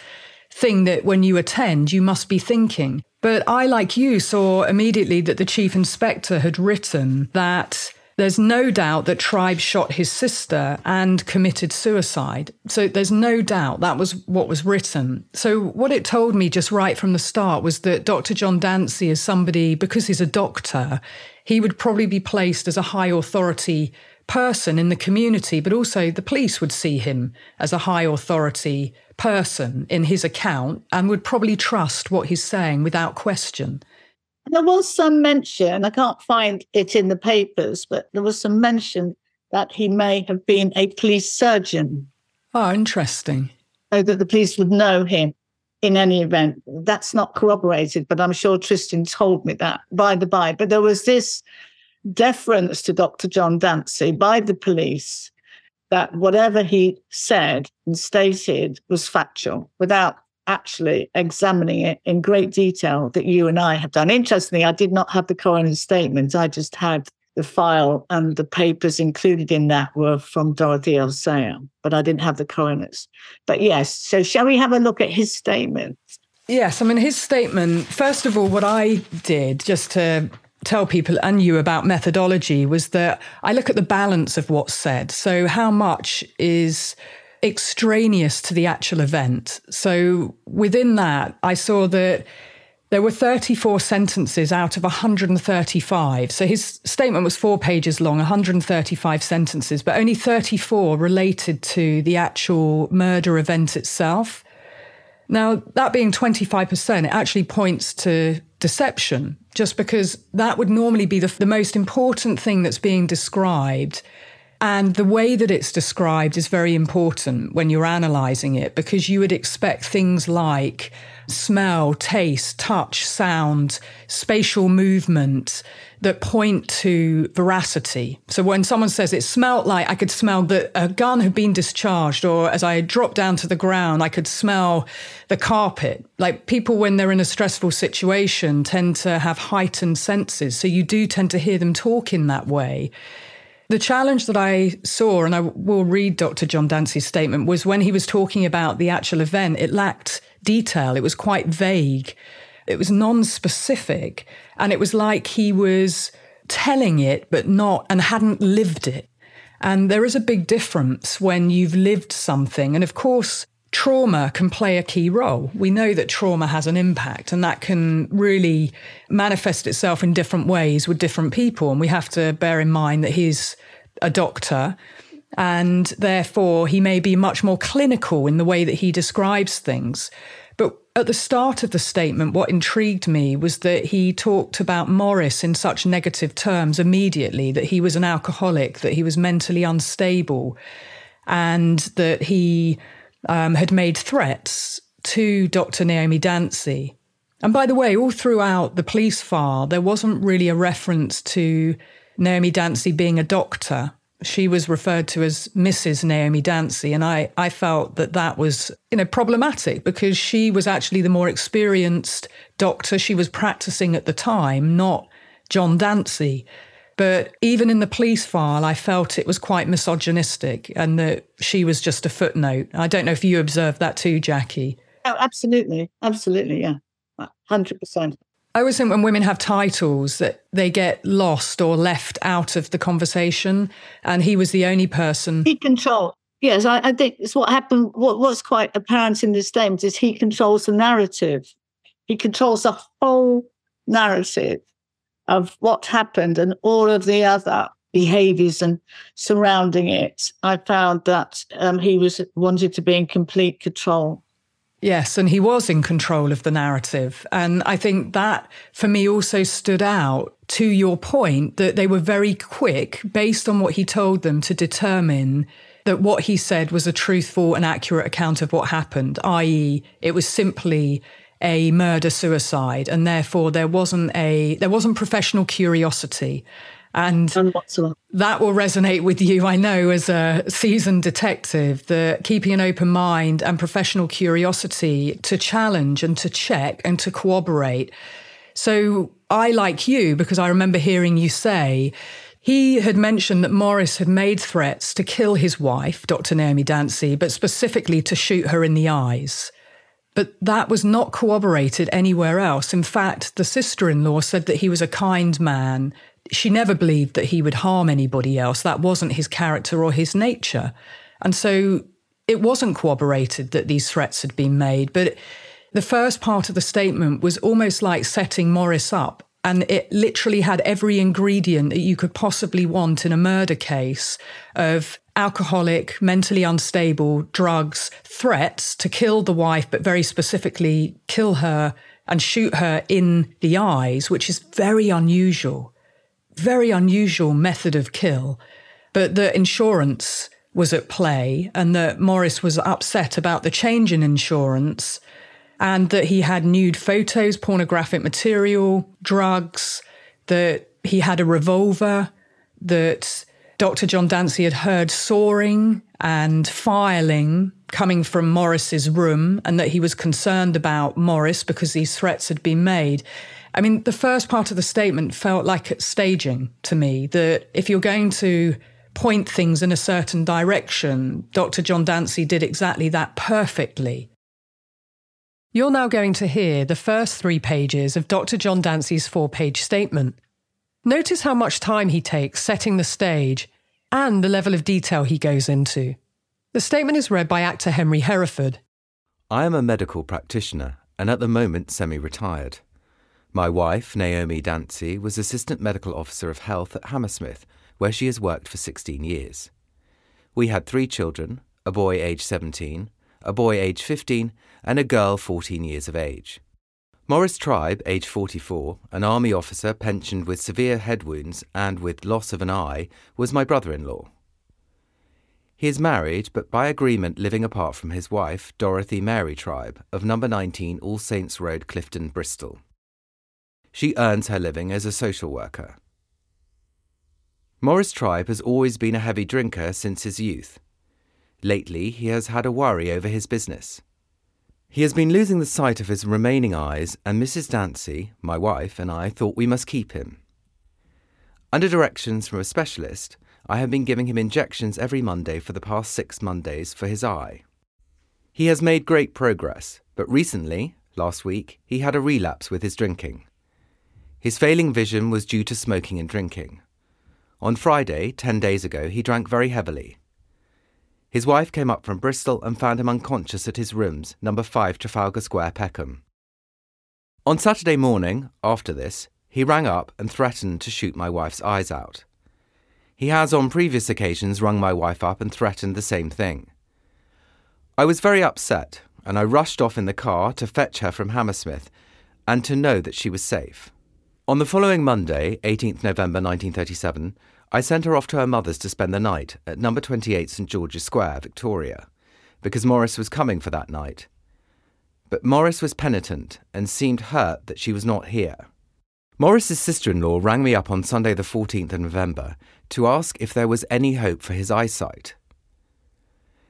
thing that when you attend, you must be thinking. But I, like you, saw immediately that the chief inspector had written that there's no doubt that Tribe shot his sister and committed suicide. So there's no doubt that was what was written. So what it told me just right from the start was that Dr. John Dancy is somebody, because he's a doctor, he would probably be placed as a high authority person in the community, but also the police would see him as a high authority person in his account and would probably trust what he's saying without question. There was some mention, I can't find it in the papers, but there was some mention that he may have been a police surgeon. Oh, interesting. So that the police would know him in any event. That's not corroborated, but I'm sure Tristan told me that, by the by. But there was this deference to Dr. John Dancy by the police that whatever he said and stated was factual without actually examining it in great detail that you and I have done. Interestingly, I did not have the coroner's statement. I just had the file, and the papers included in that were from Dorothy L. Sayers, but I didn't have the coroner's. But yes, so shall we have a look at his statement? Yes, I mean, his statement, first of all, what I did just to tell people and you about methodology was that I look at the balance of what's said. So how much is extraneous to the actual event. So within that, I saw that there were 34 sentences out of 135. So his statement was 4 pages long, 135 sentences, but only 34 related to the actual murder event itself. Now, that being 25%, it actually points to deception, just because that would normally be the most important thing that's being described. And the way that it's described is very important when you're analysing it, because you would expect things like smell, taste, touch, sound, spatial movement that point to veracity. So when someone says it smelled like, I could smell that a gun had been discharged, or as I dropped down to the ground, I could smell the carpet. Like, people, when they're in a stressful situation, tend to have heightened senses. So you do tend to hear them talk in that way. The challenge that I saw, and I will read Dr. John Dancy's statement, was when he was talking about the actual event, it lacked detail. It was quite vague. It was non-specific. And it was like he was telling it, but not, and hadn't lived it. And there is a big difference when you've lived something. And of course, trauma can play a key role. We know that trauma has an impact, and that can really manifest itself in different ways with different people. And we have to bear in mind that he's a doctor, and therefore he may be much more clinical in the way that he describes things. But at the start of the statement, what intrigued me was that he talked about Maurice in such negative terms immediately, that he was an alcoholic, that he was mentally unstable, and that he had made threats to Dr. Naomi Dancy. And by the way, all throughout the police file, there wasn't really a reference to Naomi Dancy being a doctor. She was referred to as Mrs. Naomi Dancy. And I felt that that was, problematic, because she was actually the more experienced doctor. She was practicing at the time, not John Dancy. But even in the police file, I felt it was quite misogynistic, and that she was just a footnote. I don't know if you observed that too, Jackie. Oh, absolutely. Absolutely, yeah. 100%. I always think when women have titles that they get lost or left out of the conversation, and he was the only person. He controlled. Yes, I think it's what happened. What's quite apparent in this statement is he controls the narrative. He controls the whole narrative of what happened and all of the other behaviours and surrounding it. I found that he wanted to be in complete control. Yes, and he was in control of the narrative. And I think that, for me, also stood out to your point that they were very quick, based on what he told them, to determine that what he said was a truthful and accurate account of what happened, i.e. it was simply a murder-suicide, and therefore there wasn't professional curiosity. And that will resonate with you, I know, as a seasoned detective, that keeping an open mind and professional curiosity to challenge and to check and to corroborate. So I, like you, because I remember hearing you say He had mentioned that Maurice had made threats to kill his wife, Dr. Naomi Dancy, but specifically to shoot her in the eyes. But that was not corroborated anywhere else. In fact, the sister-in-law said that he was a kind man. She never believed that he would harm anybody else. That wasn't his character or his nature. And so it wasn't corroborated that these threats had been made. But the first part of the statement was almost like setting Maurice up. And it literally had every ingredient that you could possibly want in a murder case of alcoholic, mentally unstable, drugs, threats to kill the wife, but very specifically kill her and shoot her in the eyes, which is very unusual method of kill. But the insurance was at play and that Maurice was upset about the change in insurance, and that he had nude photos, pornographic material, drugs, that he had a revolver, that Dr. John Dancy had heard sawing and filing coming from Maurice's room, and that he was concerned about Maurice because these threats had been made. I mean, the first part of the statement felt like staging to me, that if you're going to point things in a certain direction, Dr. John Dancy did exactly that perfectly. You're now going to hear the first 3 pages of Dr. John Dancy's 4-page statement. Notice how much time he takes setting the stage and the level of detail he goes into. The statement is read by actor Henry Hereford. I am a medical practitioner and at the moment semi-retired. My wife, Naomi Dancy, was Assistant Medical Officer of Health at Hammersmith, where she has worked for 16 years. We had 3 children, a boy aged 17, a boy aged 15, and a girl 14 years of age. Maurice Tribe, aged 44, an army officer pensioned with severe head wounds and with loss of an eye, was my brother-in-law. He is married, but by agreement living apart from his wife, Dorothy Mary Tribe, of number 19 All Saints Road, Clifton, Bristol. She earns her living as a social worker. Maurice Tribe has always been a heavy drinker since his youth. Lately, he has had a worry over his business. He has been losing the sight of his remaining eyes, and Mrs. Dancy, my wife, and I thought we must keep him. Under directions from a specialist, I have been giving him injections every Monday for the past 6 Mondays for his eye. He has made great progress, but recently, last week, he had a relapse with his drinking. His failing vision was due to smoking and drinking. On Friday, 10 days ago, he drank very heavily. His wife came up from Bristol and found him unconscious at his rooms, number 5 Trafalgar Square, Peckham. On Saturday morning, after this, he rang up and threatened to shoot my wife's eyes out. He has on previous occasions rung my wife up and threatened the same thing. I was very upset, and I rushed off in the car to fetch her from Hammersmith and to know that she was safe. On the following Monday, 18th November 1937, I sent her off to her mother's to spend the night at number 28 St George's Square, Victoria, because Maurice was coming for that night. But Maurice was penitent and seemed hurt that she was not here. Maurice's sister-in-law rang me up on Sunday the 14th of November to ask if there was any hope for his eyesight.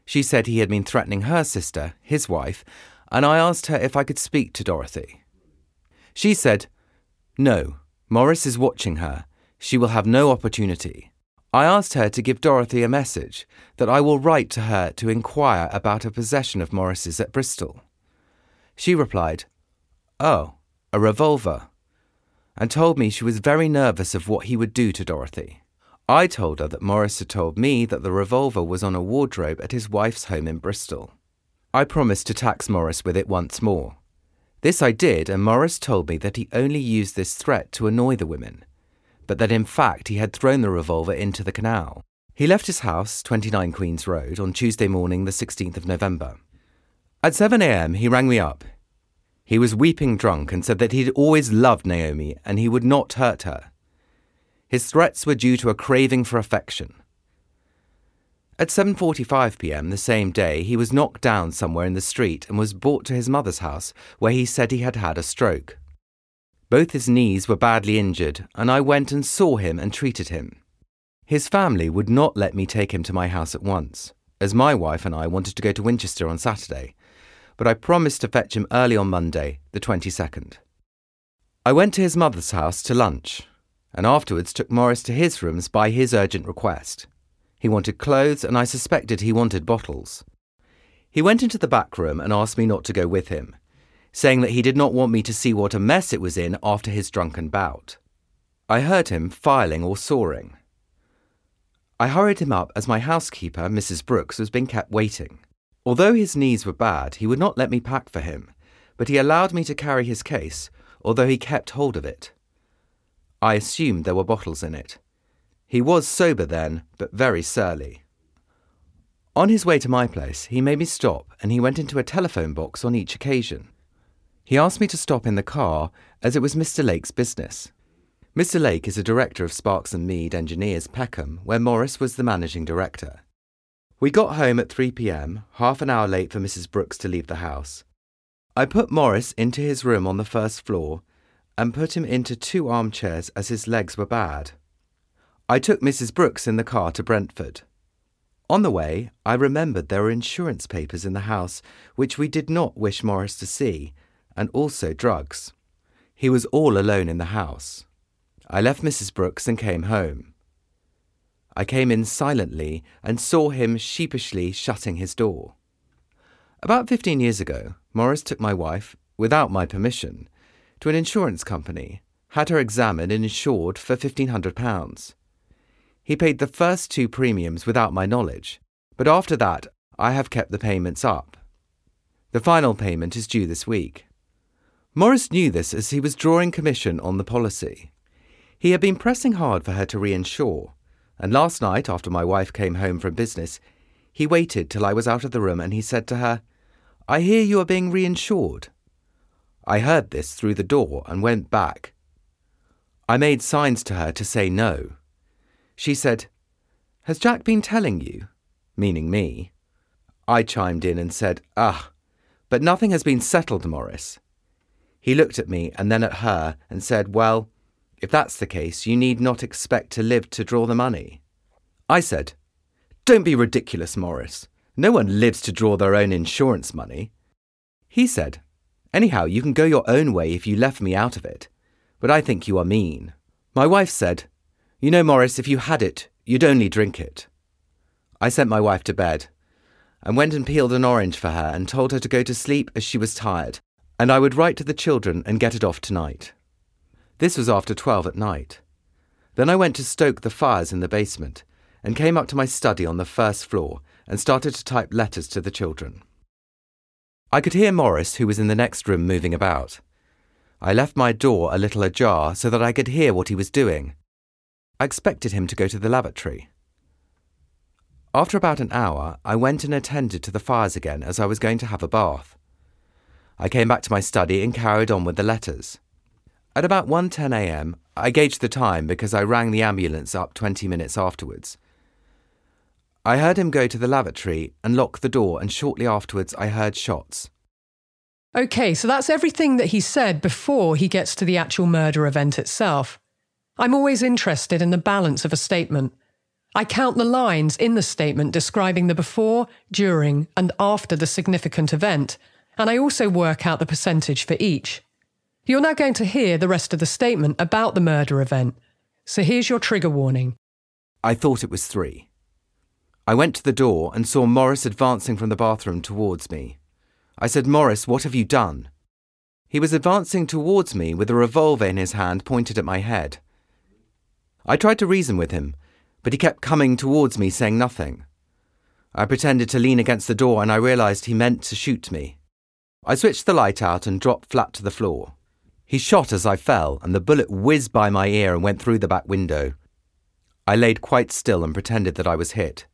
She said he had been threatening her sister, his wife, and I asked her if I could speak to Dorothy. She said, "No, Maurice is watching her. She will have no opportunity." I asked her to give Dorothy a message that I will write to her to inquire about her possession of Maurice's at Bristol. She replied, "Oh, a revolver," and told me she was very nervous of what he would do to Dorothy. I told her that Maurice had told me that the revolver was on a wardrobe at his wife's home in Bristol. I promised to tax Maurice with it once more. This I did, and Maurice told me that he only used this threat to annoy the women, but that in fact he had thrown the revolver into the canal. He left his house, 29 Queen's Road, on Tuesday morning the 16th of November. At 7 a.m. he rang me up. He was weeping drunk and said that he'd always loved Naomi and he would not hurt her. His threats were due to a craving for affection. At 7:45 p.m. the same day, he was knocked down somewhere in the street and was brought to his mother's house, where he said he had had a stroke. Both his knees were badly injured, and I went and saw him and treated him. His family would not let me take him to my house at once, as my wife and I wanted to go to Winchester on Saturday, but I promised to fetch him early on Monday, the 22nd. I went to his mother's house to lunch. and afterwards took Maurice to his rooms by his urgent request. He wanted clothes, and I suspected he wanted bottles. He went into the back room and asked me not to go with him, saying that he did not want me to see what a mess it was in after his drunken bout. I heard him filing or sawing. I hurried him up as my housekeeper, Mrs. Brooks, was being kept waiting. Although his knees were bad, he would not let me pack for him, but he allowed me to carry his case, although he kept hold of it. I assumed there were bottles in it. He was sober then, but very surly. On his way to my place, he made me stop, and he went into a telephone box on each occasion. He asked me to stop in the car, as it was Mr. Lake's business. Mr. Lake is a director of Sparks and Mead Engineers, Peckham, where Maurice was the managing director. We got home at 3 p.m, half an hour late for Mrs. Brooks to leave the house. I put Maurice into his room on the first floor and put him into 2 armchairs as his legs were bad. I took Mrs. Brooks in the car to Brentford. On the way, I remembered there were insurance papers in the house which we did not wish Maurice to see, and also drugs. He was all alone in the house. I left Mrs. Brooks and came home. I came in silently and saw him sheepishly shutting his door. About 15 years ago, Maurice took my wife, without my permission, to an insurance company, had her examined and insured for £1,500. He paid the first 2 premiums without my knowledge, but after that, I have kept the payments up. The final payment is due this week. Maurice knew this as he was drawing commission on the policy. He had been pressing hard for her to reinsure, and last night, after my wife came home from business, he waited till I was out of the room and he said to her, "I hear you are being reinsured." I heard this through the door and went back. I made signs to her to say no. She said, "Has Jack been telling you?" meaning me. I chimed in and said, "But nothing has been settled, Maurice." He looked at me and then at her and said, "Well, if that's the case, you need not expect to live to draw the money." I said, "Don't be ridiculous, Maurice. No one lives to draw their own insurance money." He said, "Anyhow, you can go your own way if you left me out of it. But I think you are mean." My wife said, "You know, Maurice, if you had it, you'd only drink it." I sent my wife to bed and went and peeled an orange for her and told her to go to sleep as she was tired, and I would write to the children and get it off tonight. This was after 12 at night. Then I went to stoke the fires in the basement and came up to my study on the first floor and started to type letters to the children. I could hear Maurice, who was in the next room, moving about. I left my door a little ajar so that I could hear what he was doing. I expected him to go to the lavatory. After about an hour, I went and attended to the fires again as I was going to have a bath. I came back to my study and carried on with the letters. At about 1:10 a.m, I gauged the time because I rang the ambulance up 20 minutes afterwards. I heard him go to the lavatory and lock the door, and shortly afterwards I heard shots. OK, so that's everything that he said before he gets to the actual murder event itself. I'm always interested in the balance of a statement. I count the lines in the statement describing the before, during and after the significant event, and I also work out the percentage for each. You're now going to hear the rest of the statement about the murder event, so here's your trigger warning. I thought it was 3. I went to the door and saw Maurice advancing from the bathroom towards me. I said, "Maurice, what have you done?" He was advancing towards me with a revolver in his hand pointed at my head. I tried to reason with him, but he kept coming towards me saying nothing. I pretended to lean against the door and I realised he meant to shoot me. I switched the light out and dropped flat to the floor. He shot as I fell, and the bullet whizzed by my ear and went through the back window. I laid quite still and pretended that I was hit.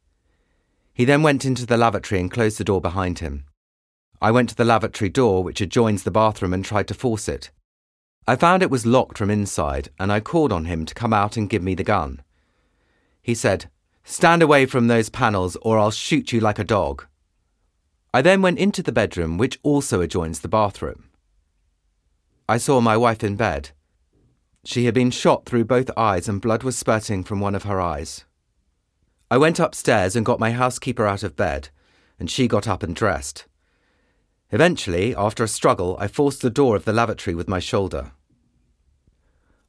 He then went into the lavatory and closed the door behind him. I went to the lavatory door, which adjoins the bathroom, and tried to force it. I found it was locked from inside, and I called on him to come out and give me the gun. He said, "Stand away from those panels or I'll shoot you like a dog." I then went into the bedroom, which also adjoins the bathroom. I saw my wife in bed. She had been shot through both eyes and blood was spurting from one of her eyes. I went upstairs and got my housekeeper out of bed, and she got up and dressed. Eventually, after a struggle, I forced the door of the lavatory with my shoulder.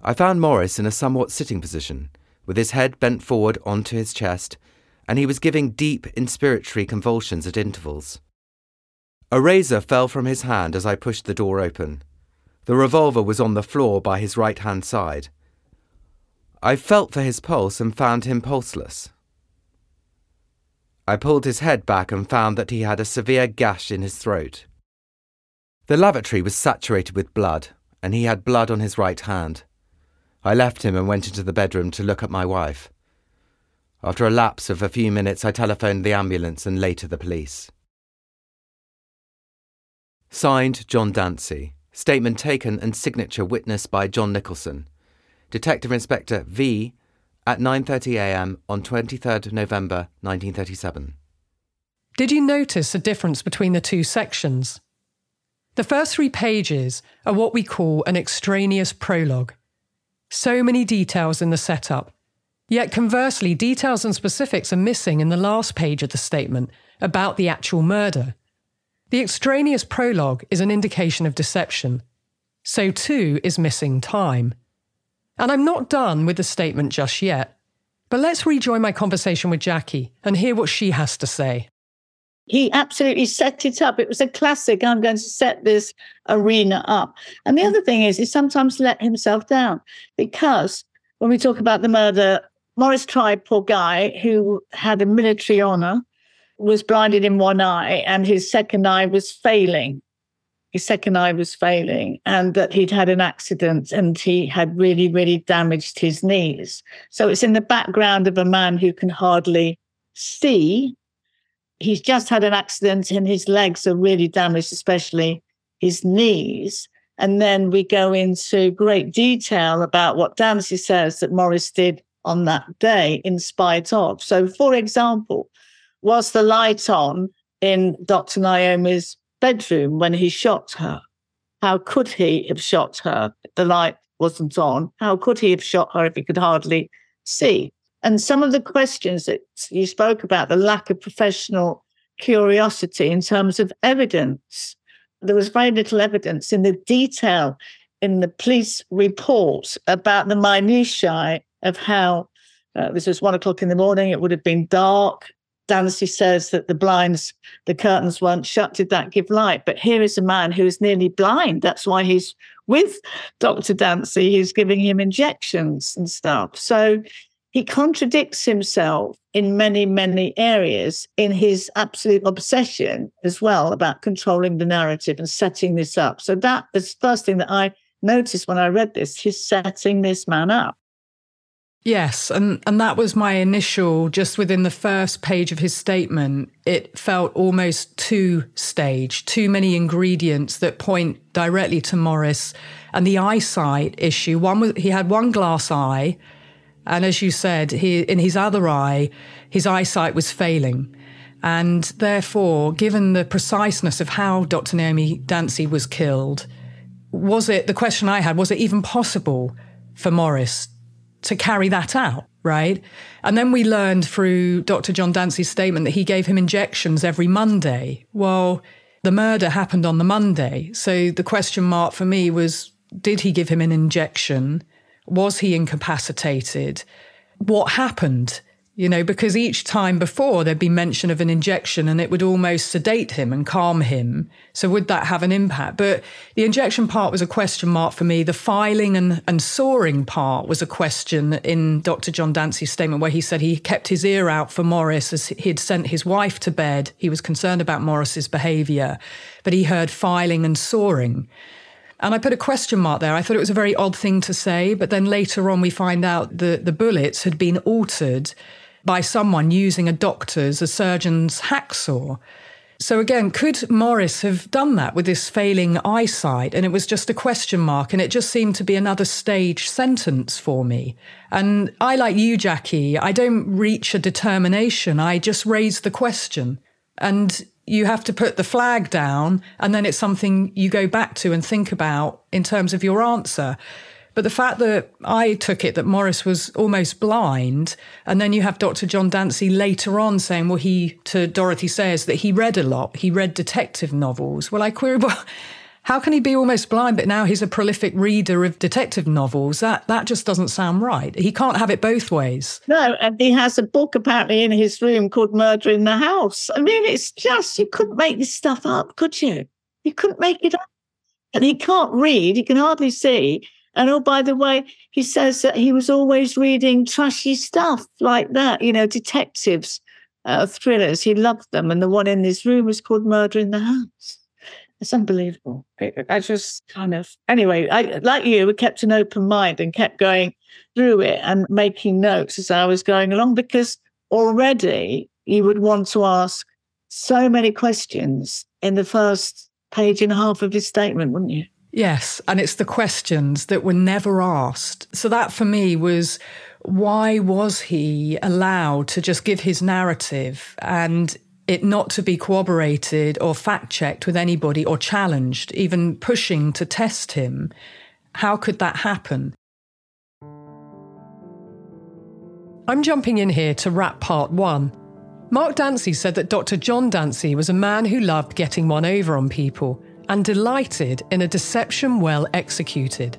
I found Maurice in a somewhat sitting position, with his head bent forward onto his chest, and he was giving deep inspiratory convulsions at intervals. A razor fell from his hand as I pushed the door open. The revolver was on the floor by his right-hand side. I felt for his pulse and found him pulseless. I pulled his head back and found that he had a severe gash in his throat. The lavatory was saturated with blood, and he had blood on his right hand. I left him and went into the bedroom to look at my wife. After a lapse of a few minutes, I telephoned the ambulance and later the police. Signed, John Dancy. Statement taken and signature witnessed by John Nicholson. Detective Inspector V. at 9:30 a.m. on 23rd November 1937. Did you notice a difference between the two sections? The first three pages are what we call an extraneous prologue. So many details in the setup. Yet conversely, details and specifics are missing in the last page of the statement about the actual murder. The extraneous prologue is an indication of deception. So too is missing time. And I'm not done with the statement just yet, but let's rejoin my conversation with Jackie and hear what she has to say. He absolutely set it up. It was a classic, I'm going to set this arena up. And the other thing is, he sometimes let himself down, because when we talk about the murder, Maurice Tribe, poor guy, who had a military honour, was blinded in one eye and his second eye was failing. And that he'd had an accident and he had really, really damaged his knees. So it's in the background of a man who can hardly see. He's just had an accident and his legs are really damaged, especially his knees. And then we go into great detail about what Dancy says that Maurice did on that day in spite of. So, for example, was the light on in Dr. Naomi's bedroom when he shot her? How could he have shot her if the light wasn't on? How could he have shot her if he could hardly see? And some of the questions that you spoke about, the lack of professional curiosity in terms of evidence. There was very little evidence in the detail in the police report about the minutiae of how this was 1 o'clock in the morning, it would have been dark. Dancy says that the blinds, the curtains weren't shut. Did that give light? But here is a man who is nearly blind. That's why he's with Dr. Dancy. He's giving him injections and stuff. So he contradicts himself in many, many areas in his absolute obsession as well about controlling the narrative and setting this up. So that is the first thing that I noticed when I read this. He's setting this man up. Yes, and that was my initial, just within the first page of his statement, it felt almost two-stage, too many ingredients that point directly to Maurice and the eyesight issue. One was, he had one glass eye, and as you said, in his other eye, his eyesight was failing. And therefore, given the preciseness of how Dr. Naomi Dancy was killed, was it even possible for Maurice to carry that out, right? And then we learned through Dr. John Dancy's statement that he gave him injections every Monday. Well, the murder happened on the Monday. So the question mark for me was, did he give him an injection? Was he incapacitated? What happened? You know, because each time before there'd be mention of an injection and it would almost sedate him and calm him. So would that have an impact? But the injection part was a question mark for me. The filing and sawing part was a question in Dr. John Dancy's statement, where he said he kept his ear out for Maurice as he'd sent his wife to bed. He was concerned about Maurice's behaviour, but he heard filing and sawing. And I put a question mark there. I thought it was a very odd thing to say, but then later on we find out that the bullets had been altered by someone using a surgeon's hacksaw. So again, could Maurice have done that with this failing eyesight? And it was just a question mark, and it just seemed to be another stage sentence for me. And I, like you, Jackie, I don't reach a determination. I just raise the question. And you have to put the flag down, and then it's something you go back to and think about in terms of your answer. But the fact that I took it that Maurice was almost blind, and then you have Dr. John Dancy later on saying, well, to Dorothy Sayers, that he read a lot, he read detective novels. Well, I queried, well, How can he be almost blind, but now he's a prolific reader of detective novels? That just doesn't sound right. He can't have it both ways. No, and he has a book apparently in his room called Murder in the House. I mean, it's just, you couldn't make this stuff up, could you? You couldn't make it up. And he can't read, he can hardly see. And oh, by the way, he says that he was always reading trashy stuff like that, you know, detectives, thrillers. He loved them. And the one in his room was called Murder in the House. It's unbelievable. I just kind of... Anyway, I, like you, we kept an open mind and kept going through it and making notes as I was going along, because already you would want to ask so many questions in the first page and a half of his statement, wouldn't you? Yes, and it's the questions that were never asked. So that for me was... Why was he allowed to just give his narrative and it not to be corroborated or fact-checked with anybody or challenged, even pushing to test him? How could that happen? I'm jumping in here to wrap part one. Mark Dancy said that Dr. John Dancy was a man who loved getting one over on people and delighted in a deception well executed.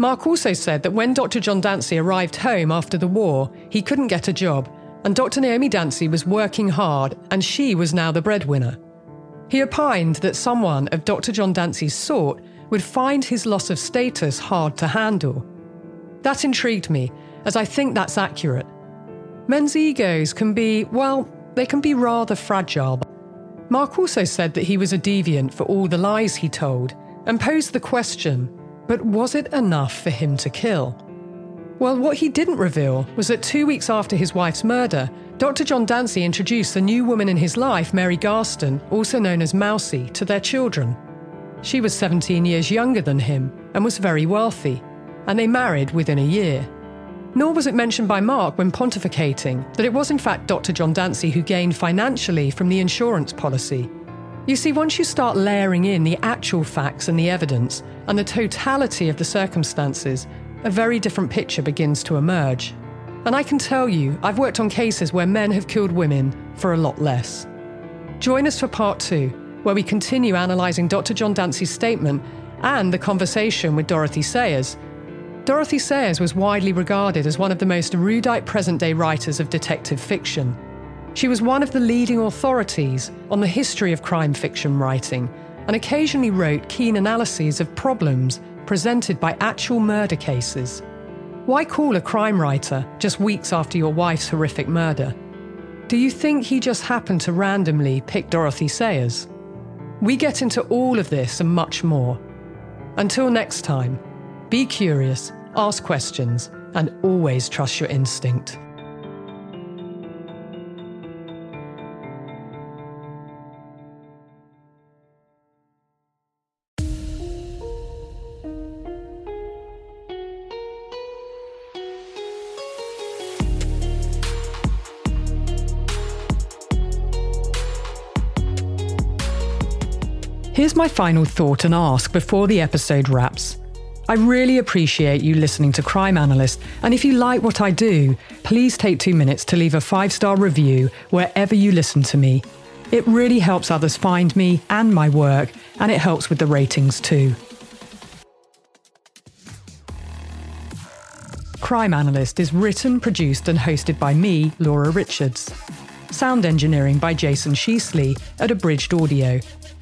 Mark also said that when Dr. John Dancy arrived home after the war, he couldn't get a job, and Dr. Naomi Dancy was working hard, and she was now the breadwinner. He opined that someone of Dr. John Dancy's sort would find his loss of status hard to handle. That intrigued me, as I think that's accurate. Men's egos can be, well, they can be rather fragile. Mark also said that he was a deviant for all the lies he told, and posed the question... But was it enough for him to kill? Well, what he didn't reveal was that 2 weeks after his wife's murder, Dr. John Dancy introduced the new woman in his life, Mary Garston, also known as Mousie, to their children. She was 17 years younger than him and was very wealthy, and they married within a year. Nor was it mentioned by Mark when pontificating that it was in fact Dr. John Dancy who gained financially from the insurance policy. You see, once you start layering in the actual facts and the evidence and the totality of the circumstances, a very different picture begins to emerge. And I can tell you, I've worked on cases where men have killed women for a lot less. Join us for part two, where we continue analysing Dr. John Dancy's statement and the conversation with Dorothy Sayers. Dorothy Sayers was widely regarded as one of the most erudite present-day writers of detective fiction. She was one of the leading authorities on the history of crime fiction writing and occasionally wrote keen analyses of problems presented by actual murder cases. Why call a crime writer just weeks after your wife's horrific murder? Do you think he just happened to randomly pick Dorothy Sayers? We get into all of this and much more. Until next time, be curious, ask questions, and always trust your instinct. Here's my final thought and ask before the episode wraps. I really appreciate you listening to Crime Analyst, and if you like what I do, please take 2 minutes to leave a 5-star review wherever you listen to me. It really helps others find me and my work, and it helps with the ratings too. Crime Analyst is written, produced and hosted by me, Laura Richards. Sound engineering by Jason Sheasley at Abridged Audio.